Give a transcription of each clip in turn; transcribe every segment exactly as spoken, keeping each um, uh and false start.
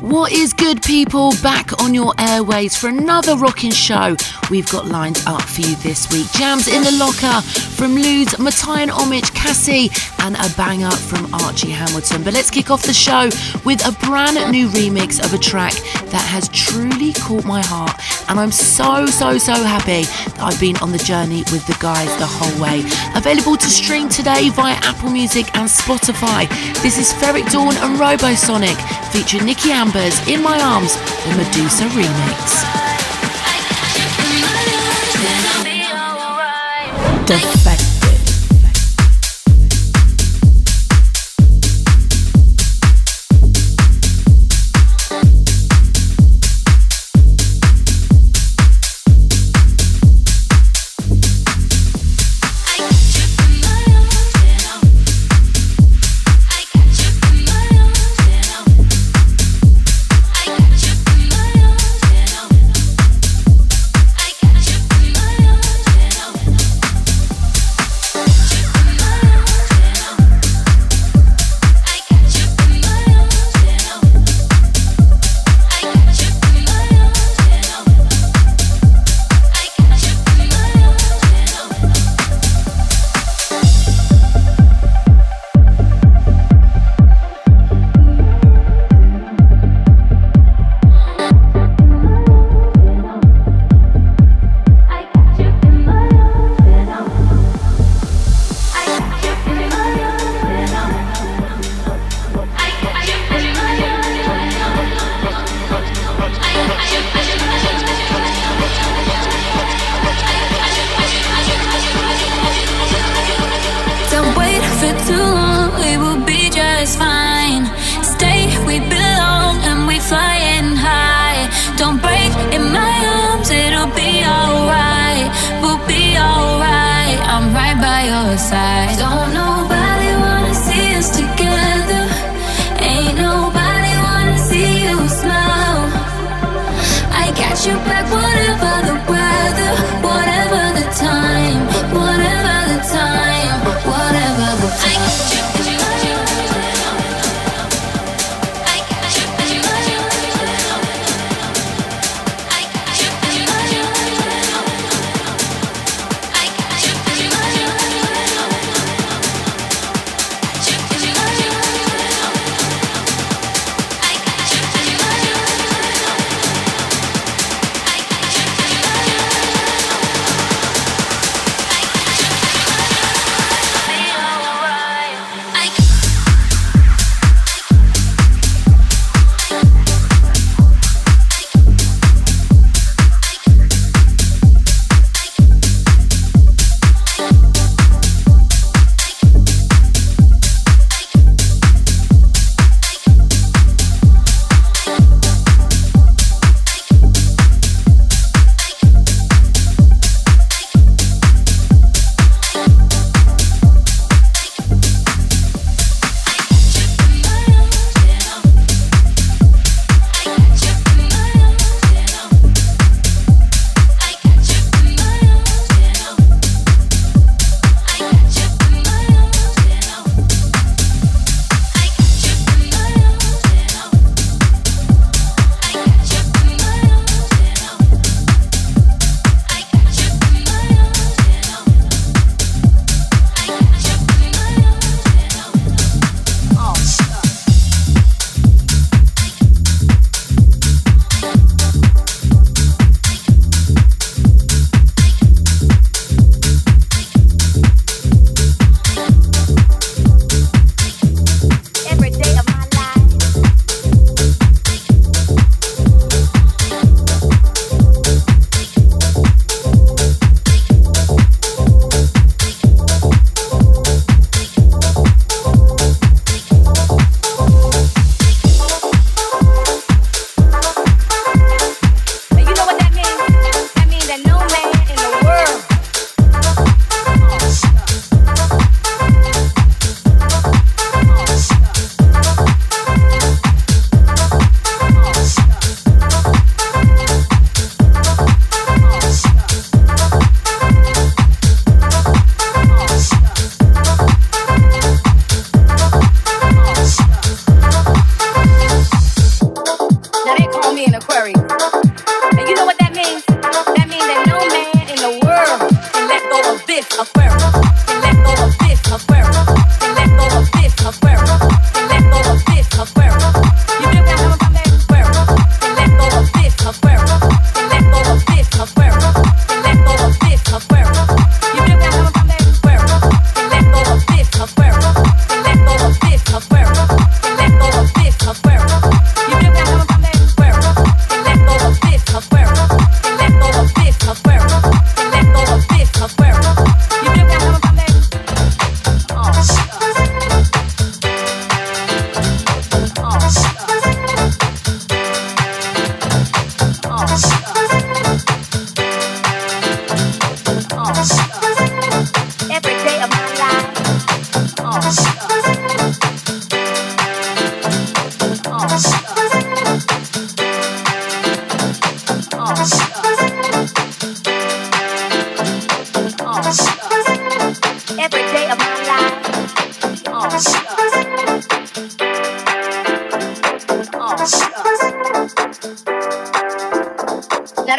What is good, people? Back on your airways for another rocking show. We've got lined up for you this week. Jams in the locker from Ludes, Matai and Omich, Cassie, and a banger from Archie Hamilton. But let's kick off the show with a brand new remix of a track that has truly caught my heart. And I'm so, so, so happy that I've been on the journey with the guys the whole way. Available to stream today via Apple Music and Spotify. This is Ferric Dawn and Robo Sonic featuring Nikki Ambers. In My Arms, the Medusa Remix. Defected.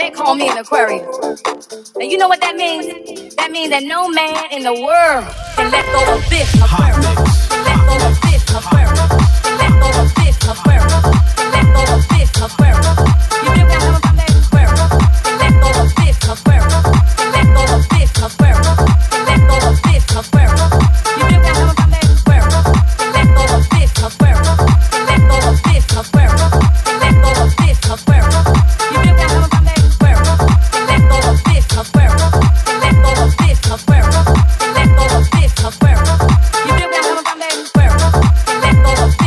didn't call me an Aquarius. And you know what that means? That means that no man in the world can let go of this Aquarius. Let go of this Aquarius. Let go of this Aquarius. Let go of this Aquarius. You give that number back to Aquarius. Let go of this Aquarius. Let go of this Aquarius. Let go of this Aquarius. You give that number back to Aquarius. Let go of this Aquarius. Let go of this Aquarius. Let go of this Aquarius. You give that number back to Aquarius. Let go of this Aquarius. Let go of this Aquarius. Let go of this Aquarius. You give that number back to Aquarius. Let go of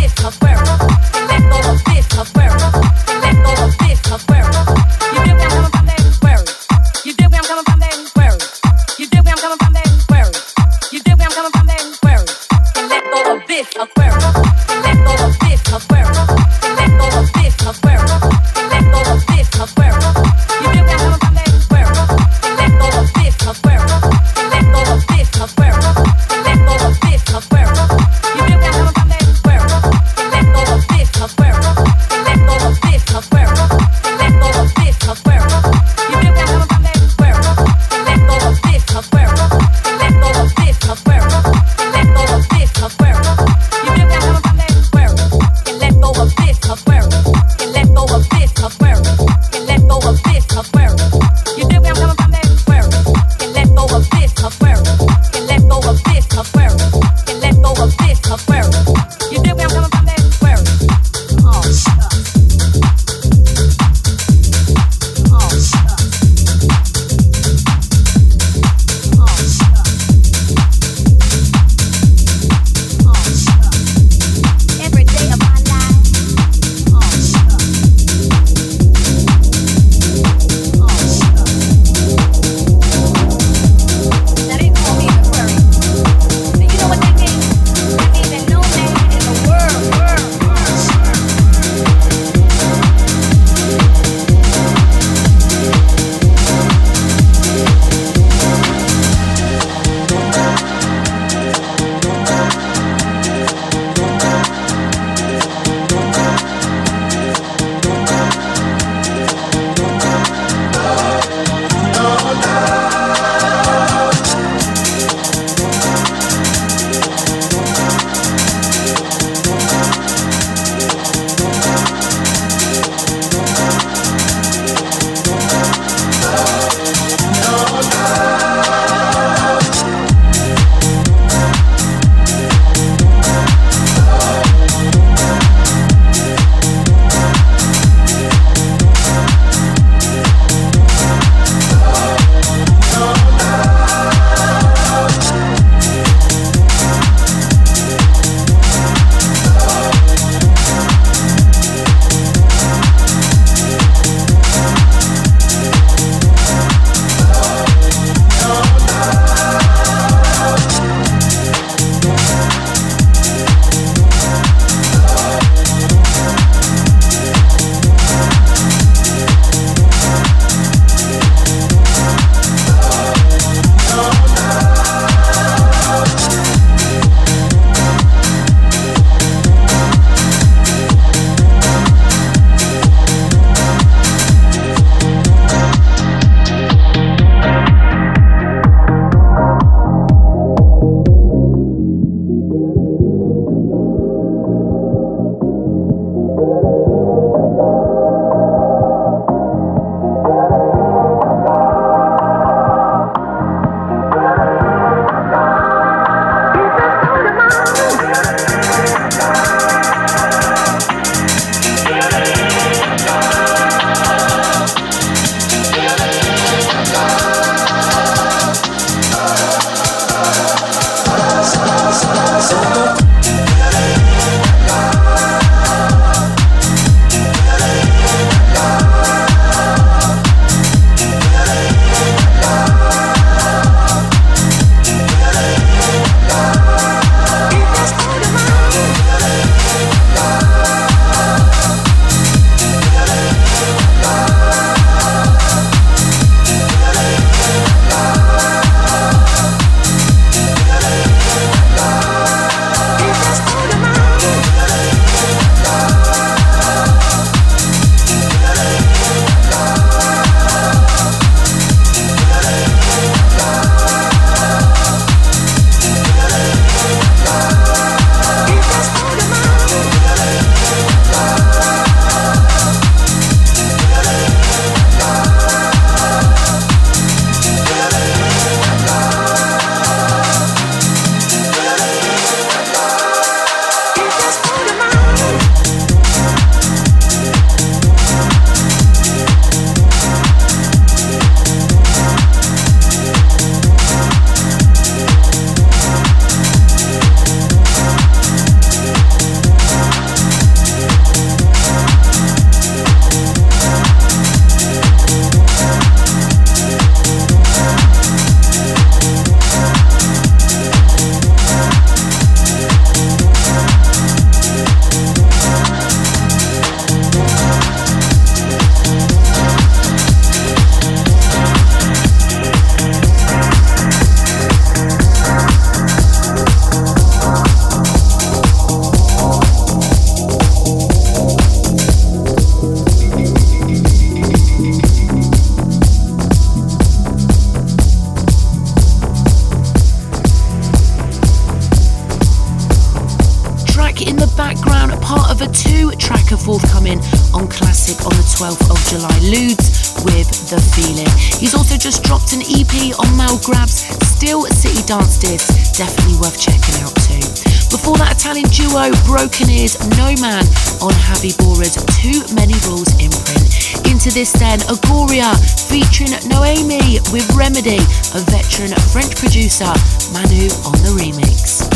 two tracker forthcoming on Classic on the twelfth of July, Ludes with The Feeling. He's also just dropped an E P on Mal Grabs, Still City Dance Discs, definitely worth checking out too. Before that, Italian duo Broken Ears, No Man on Javi Bora's Too Many Rules imprint. Into this then, Agoria featuring Noemi with Remedy, a veteran French producer, Manu on the remix.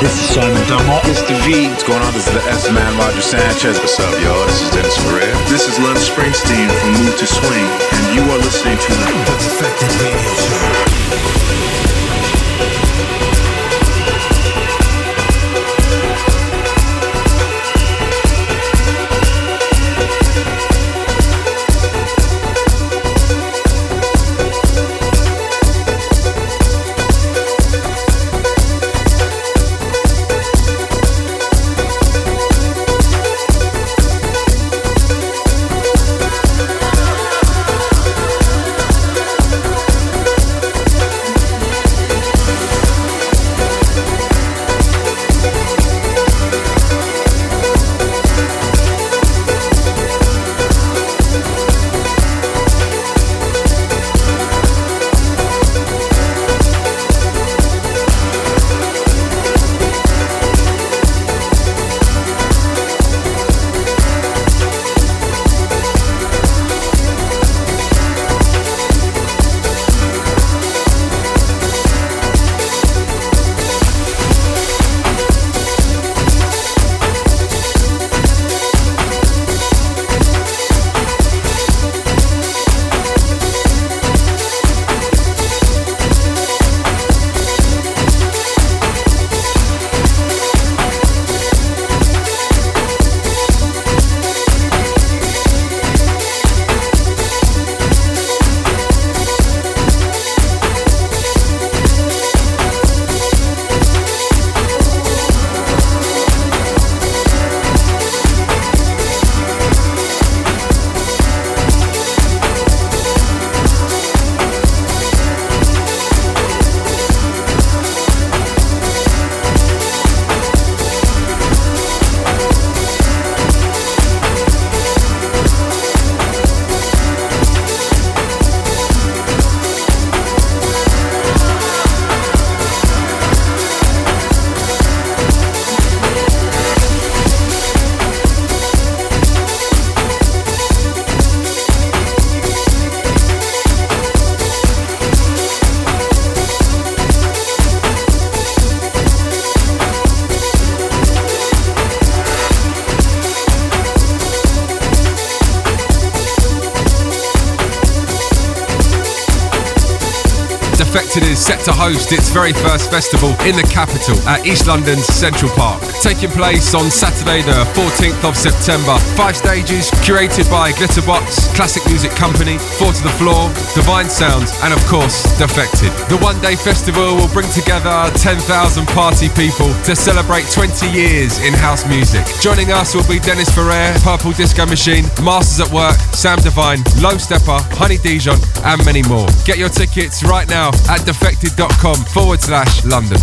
This is Simon Dunmall. Mister V. What's going on? This is the S-Man, Roger Sanchez. What's up, y'all? This is Dennis Ferrer. This is Lov Springsteen from Move to Swing, and you are listening to the Defected Radio Show. Defected is set to host its very first festival in the capital at East London's Central Park. Taking place on Saturday the fourteenth of September. Five stages curated by Glitterbox, Classic Music Company, Four to the Floor, Divine Sounds and of course Defected. The one-day festival will bring together ten thousand party people to celebrate twenty years in house music. Joining us will be Dennis Ferrer, Purple Disco Machine, Masters at Work, Sam Divine, Low Stepper, Honey Dijon and many more. Get your tickets right now at defected.com forward slash London.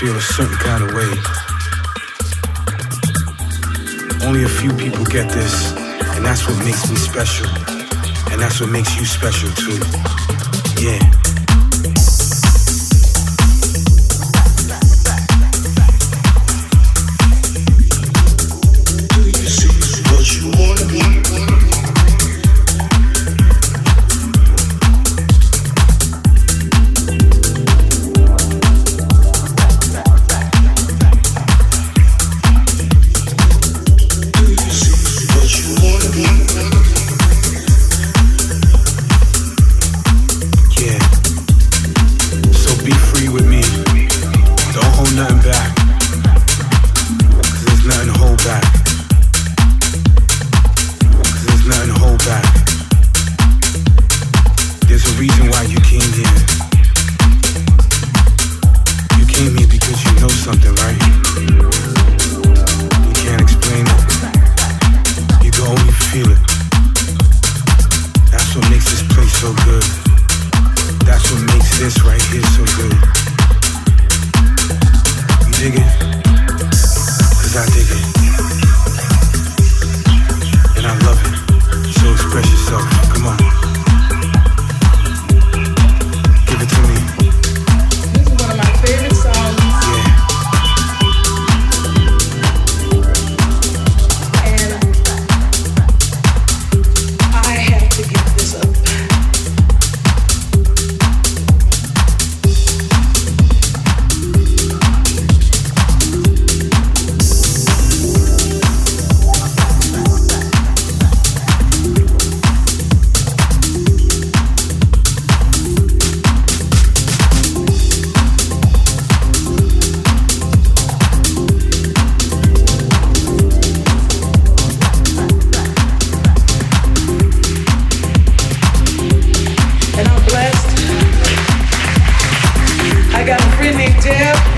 Feel a certain kind of way. Only a few people get this, and that's what makes me special, and that's what makes you special too. Yeah.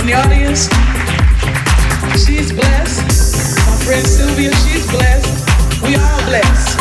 in the audience. She's blessed. My friend Sylvia, she's blessed. We all blessed.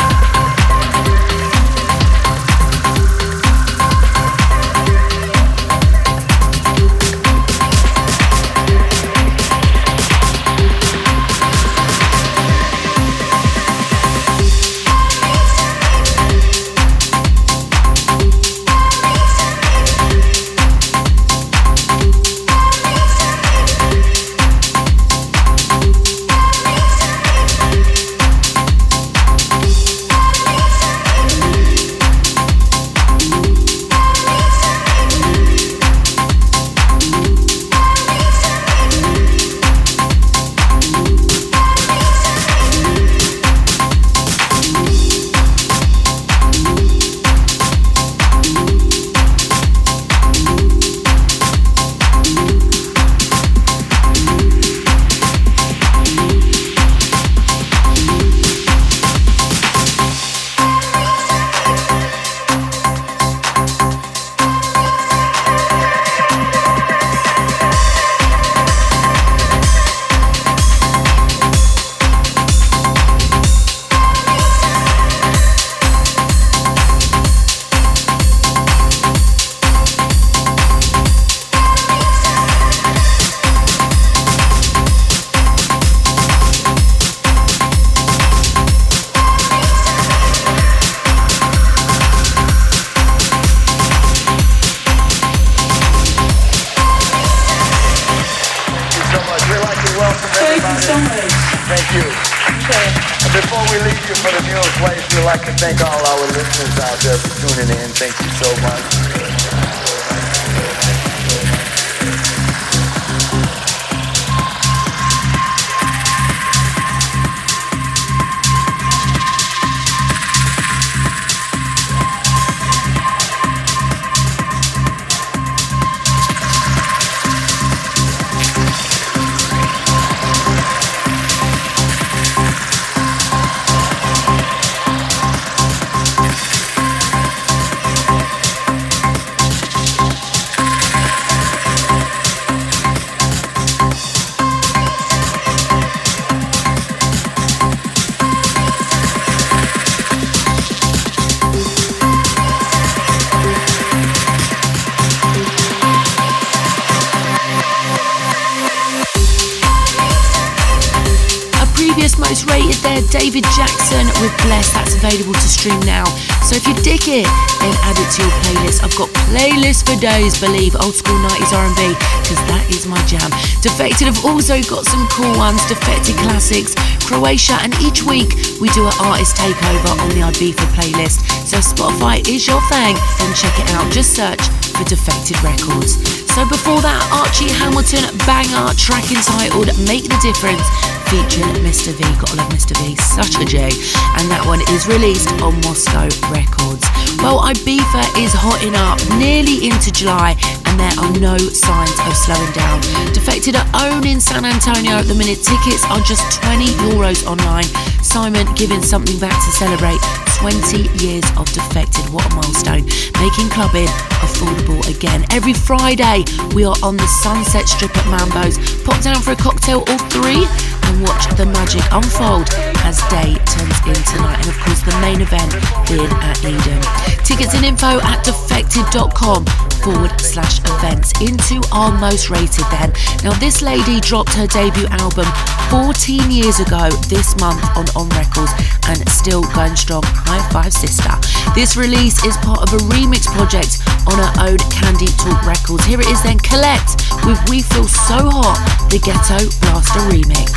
Days believe old school nineties R and B, because that is my jam. Defected have also got some cool ones, Defected Classics, Croatia, and each week we do an artist takeover on the Ibiza playlist. So Spotify is your thing, then check it out. Just search for Defected Records. So before that, Archie Hamilton banger track entitled Make the Difference, featuring Mister V. Gotta love Mister V, such a J. And that one is released on Moscow Records. Well, Ibiza is hotting up, nearly into July, and there are no signs of slowing down. Defected are owning San Antonio at the minute. Tickets are just twenty euros online. Simon giving something back to celebrate twenty years of Defected. What a milestone. Making clubbing affordable again. Every Friday, we are on the Sunset Strip at Mambo's. Pop down for a cocktail or three, and watch the magic unfold as day turns into night, and of course the main event being at Eden. Tickets and info at defected.com forward slash events. Into our most rated then. Now this lady dropped her debut album fourteen years ago this month on On Records and still going strong. High five, sister. This release is part of a remix project on her own Candy Talk Records. Here it is then, Colette with We Feel So Hot, the Ghetto Blaster Remix.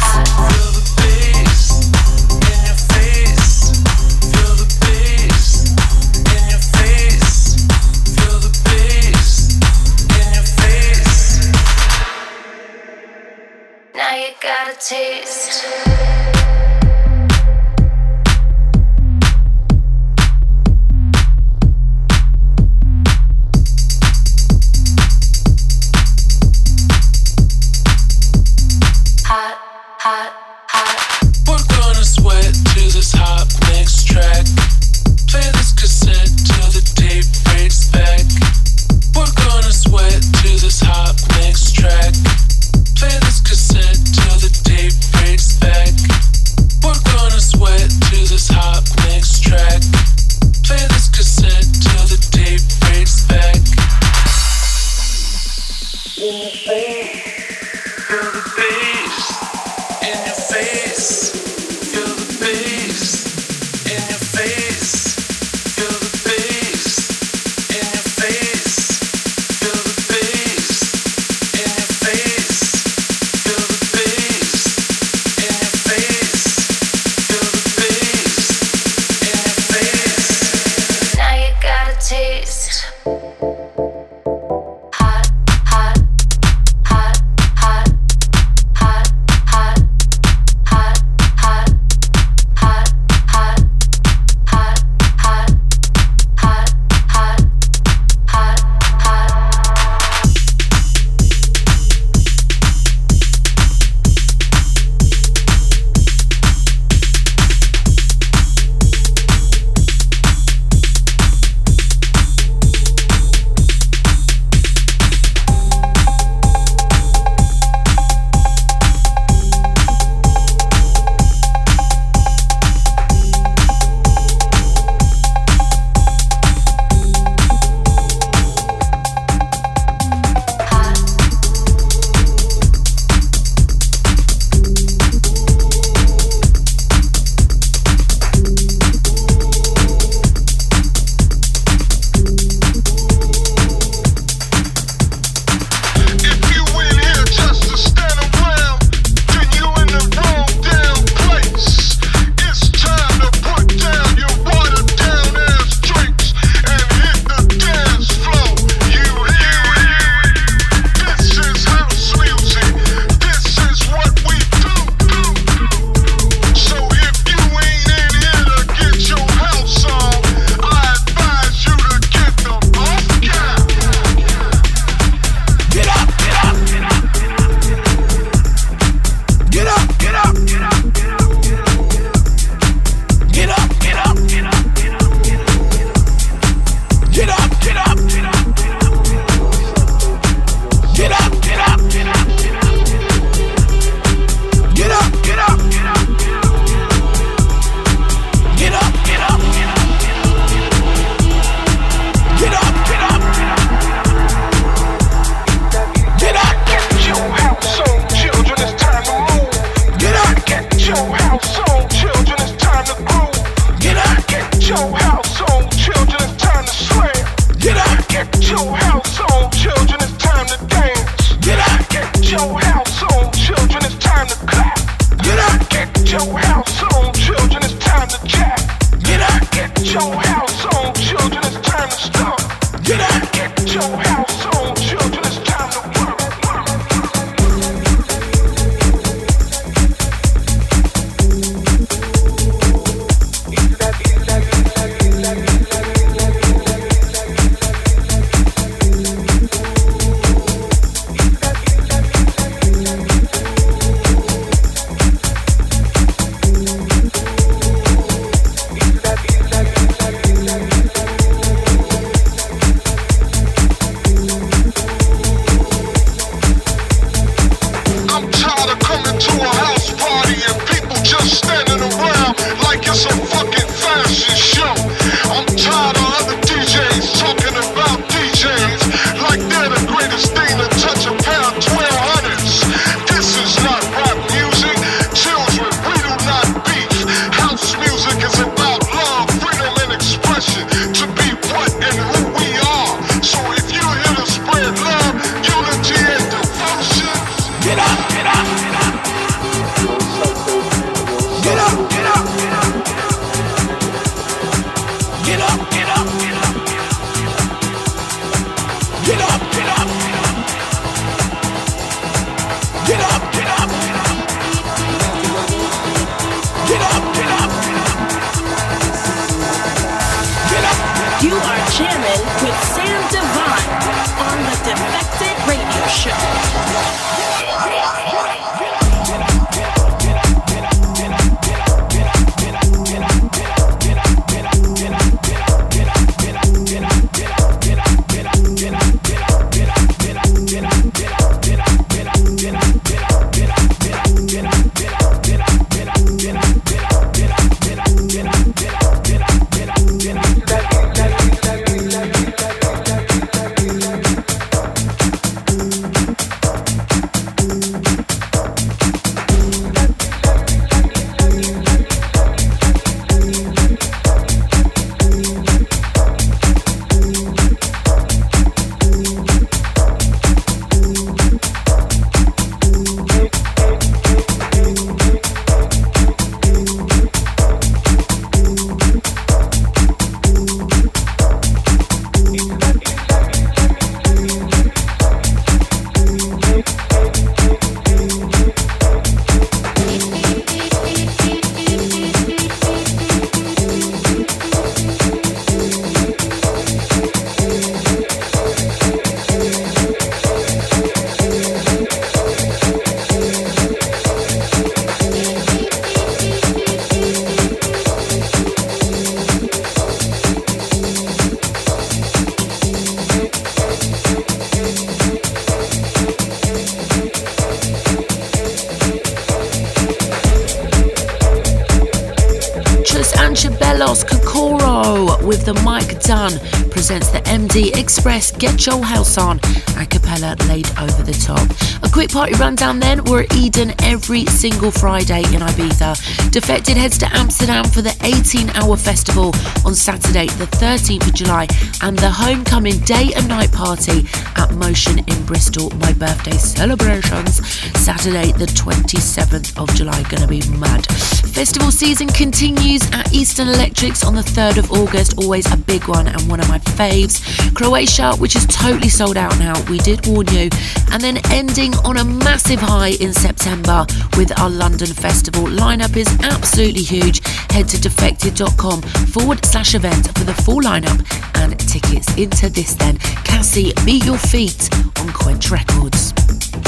Got a taste. Hot, hot, hot. We're gonna sweat to this hot mix track. Play this cassette till the tape breaks back. We're gonna sweat to this hot mix track. Express, get your house on, a cappella laid over the top. A quick party rundown then, we're at Eden every single Friday in Ibiza. Defected heads to Amsterdam for the eighteen hour festival on Saturday the thirteenth of July and the homecoming day and night party at Motion in Bristol, my birthday celebrations, Saturday the twenty-seventh of July, gonna be mad. Festival season continues at Eastern Electrics on the third of August, always a big one and one of my faves. Croatia, which is totally sold out now, we did warn you. And then ending on a massive high in September with our London festival. Lineup is absolutely huge. Head to defected.com forward slash event for the full lineup and tickets. Into this then, Cassie, Beat Your Feet on Quench Records. Dance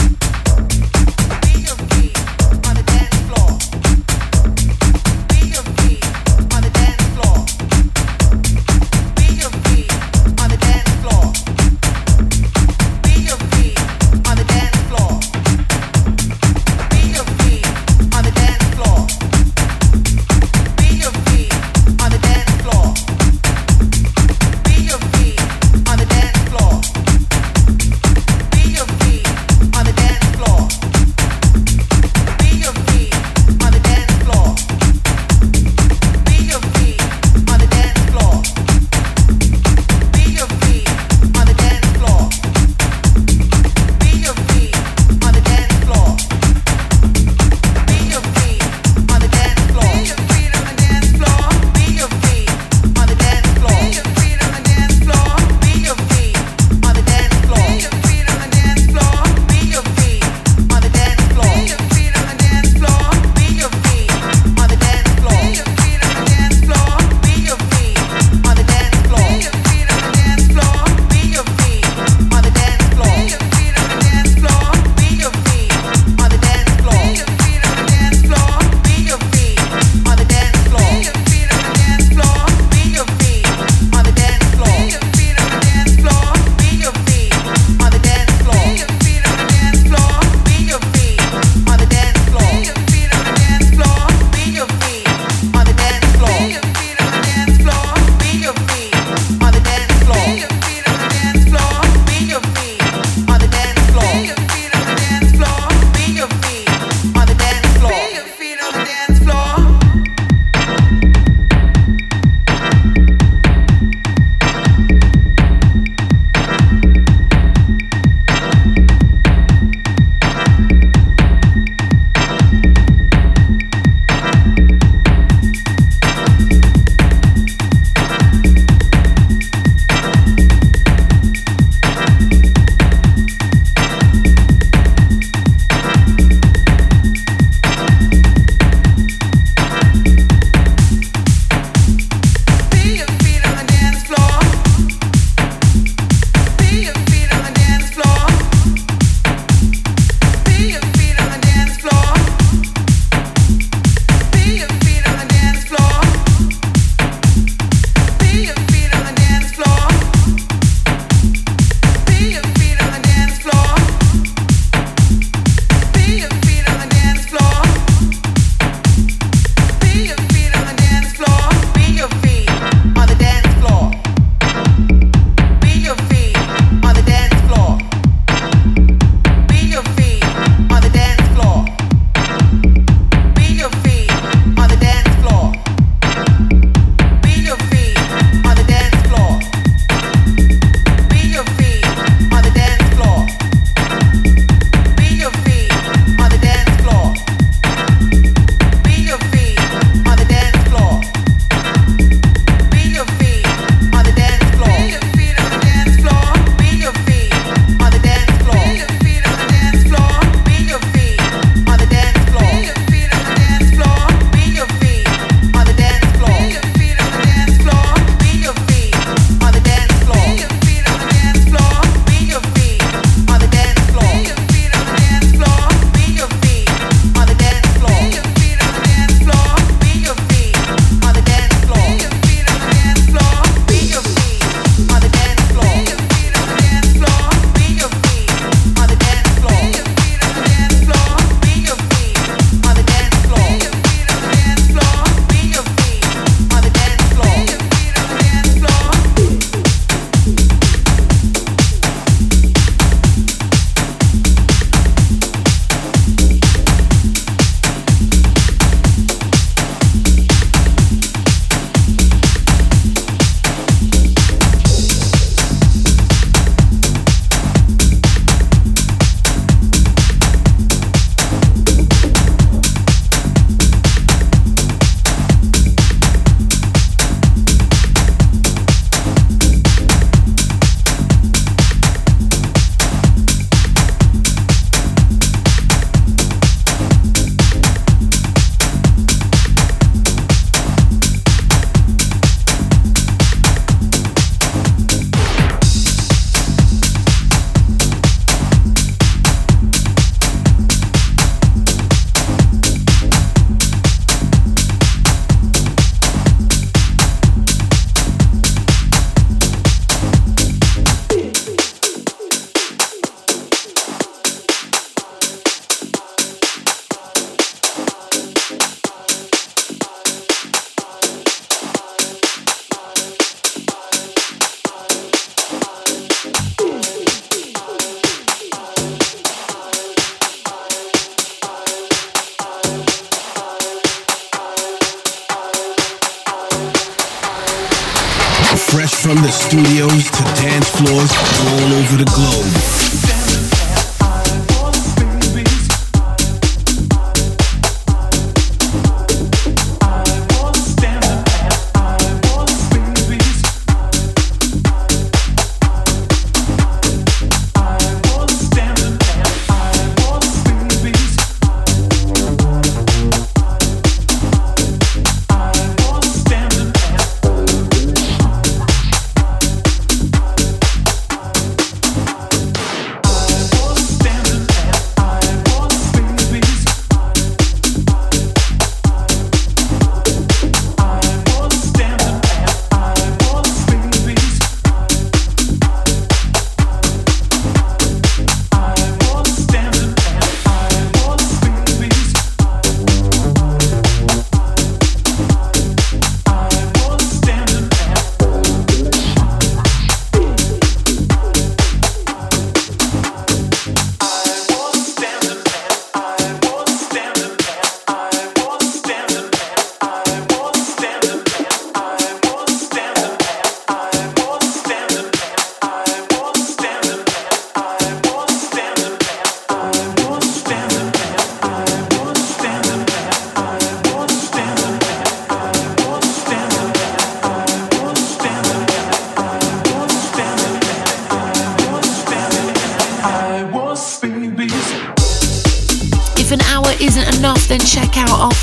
floors all over the globe.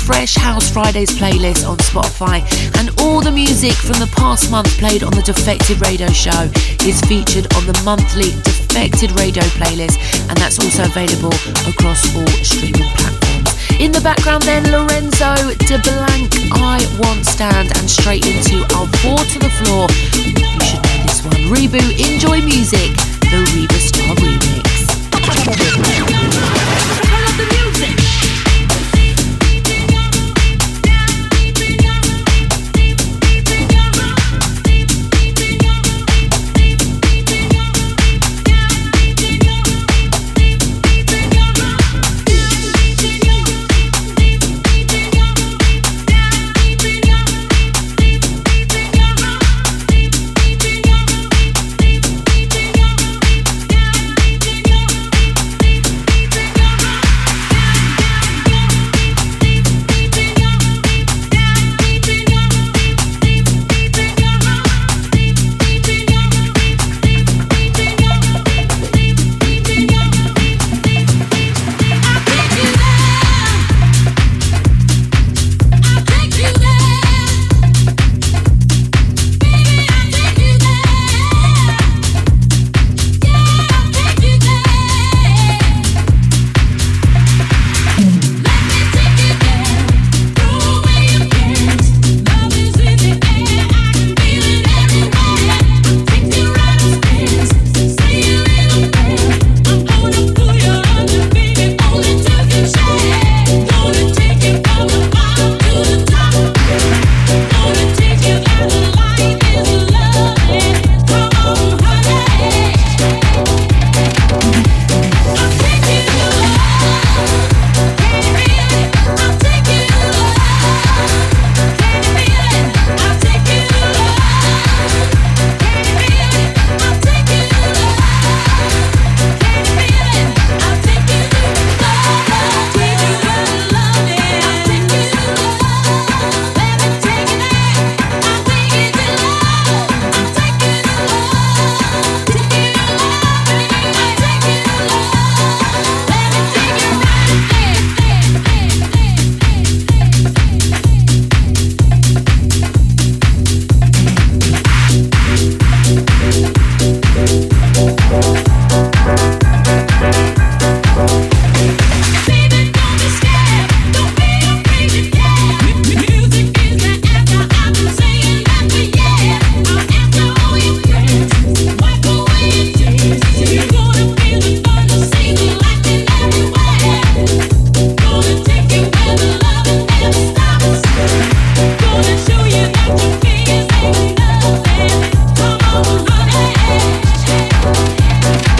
Fresh House Fridays playlist on Spotify, and all the music from the past month played on the Defected Radio Show is featured on the monthly Defected Radio playlist, and that's also available across all streaming platforms. In the background then, Lorenzo de Blanc, I Want Stand, and straight into our Four to the Floor. You should know this one. Rebu, Enjoy Music, the Reba Star Remix. Turn up the music.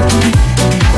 Thank you.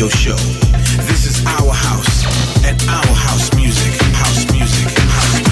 Radio Show. This is our house and our house music. House music. House music.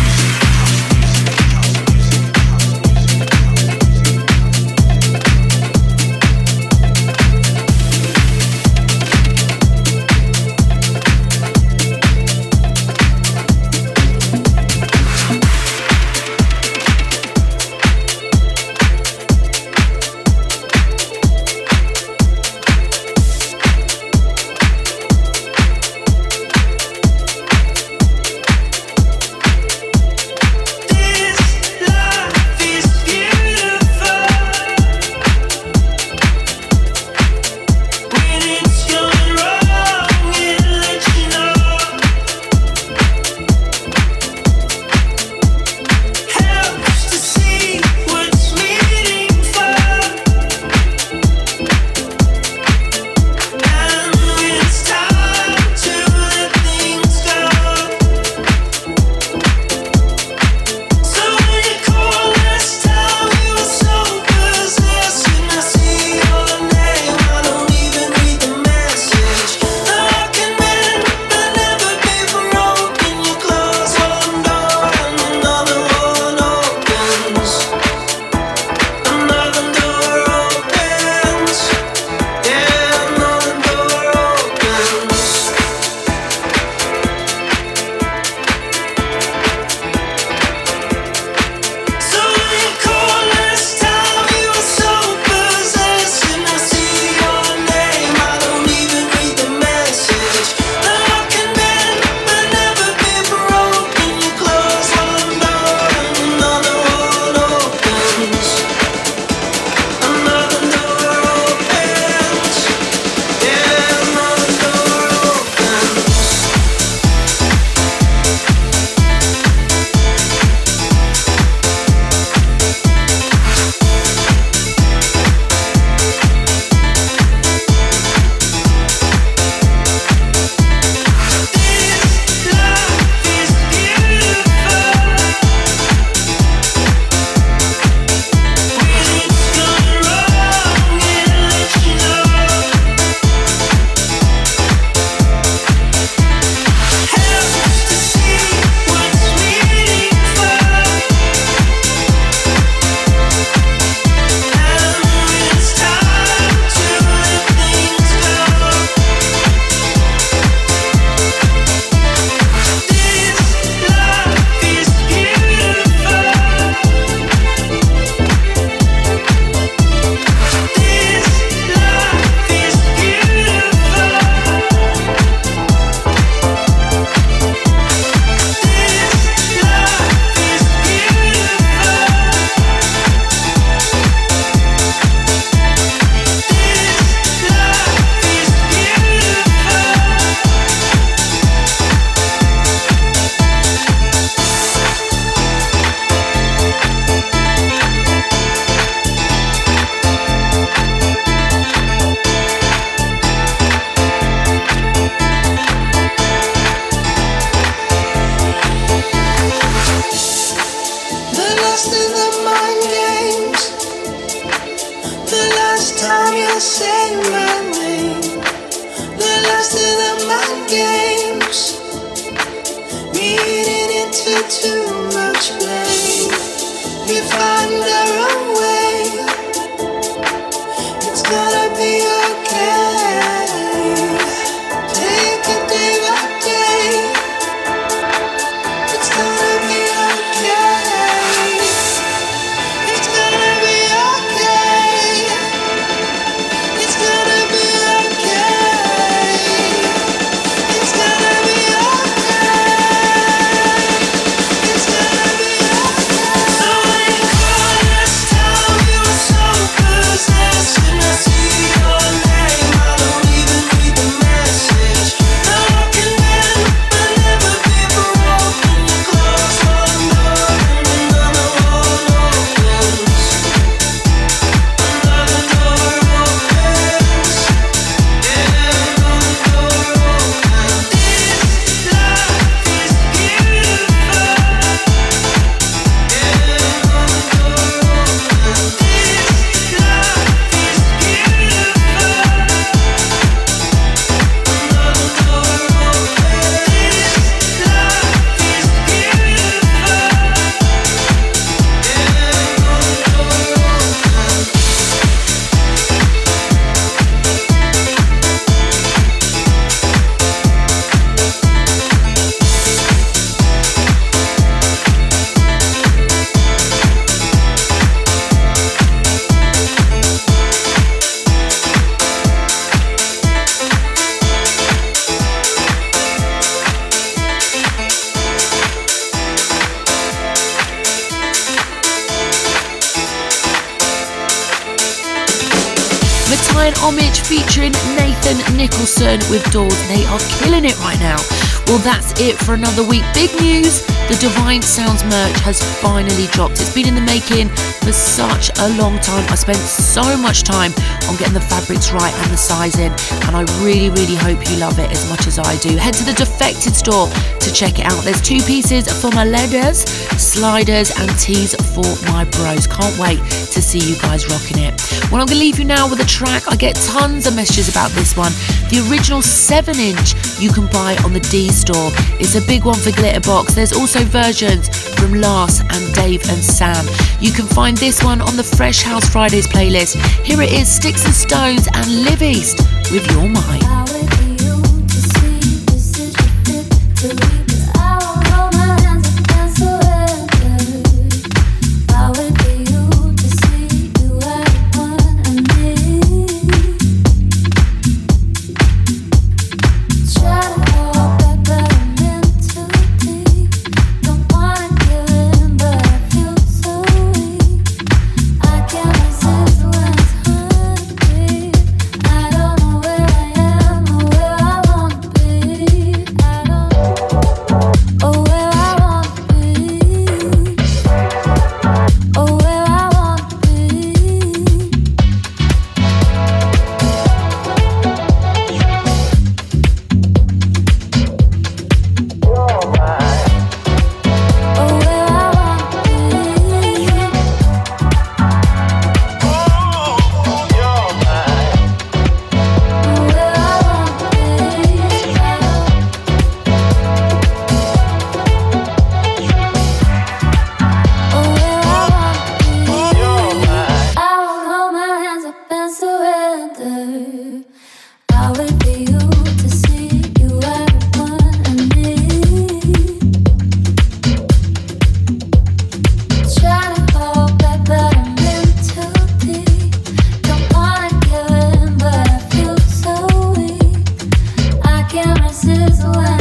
All night. Homage featuring Nathan Nicholson with Doors. They are killing it right now. Well, that's it for another week. Big news, the Divine Sounds merch has finally dropped. It's been in the making for such a long time. I spent so much time on getting the fabrics right and the sizing, and I really, really hope you love it as much as I do. Head to the Defected store to check it out. There's two pieces for my leaders, sliders, and tees for my bros. Can't wait to see you guys rocking it. Well, I'm going to leave you now with a track. I get tons of messages about this one. The original seven inch you can buy on the D store. It's a big one for Glitterbox. There's also versions from Lars and Dave and Sam. You can find this one on the Fresh House Fridays playlist. Here it is, Sticks and Stones and Live East with Your Mind. This is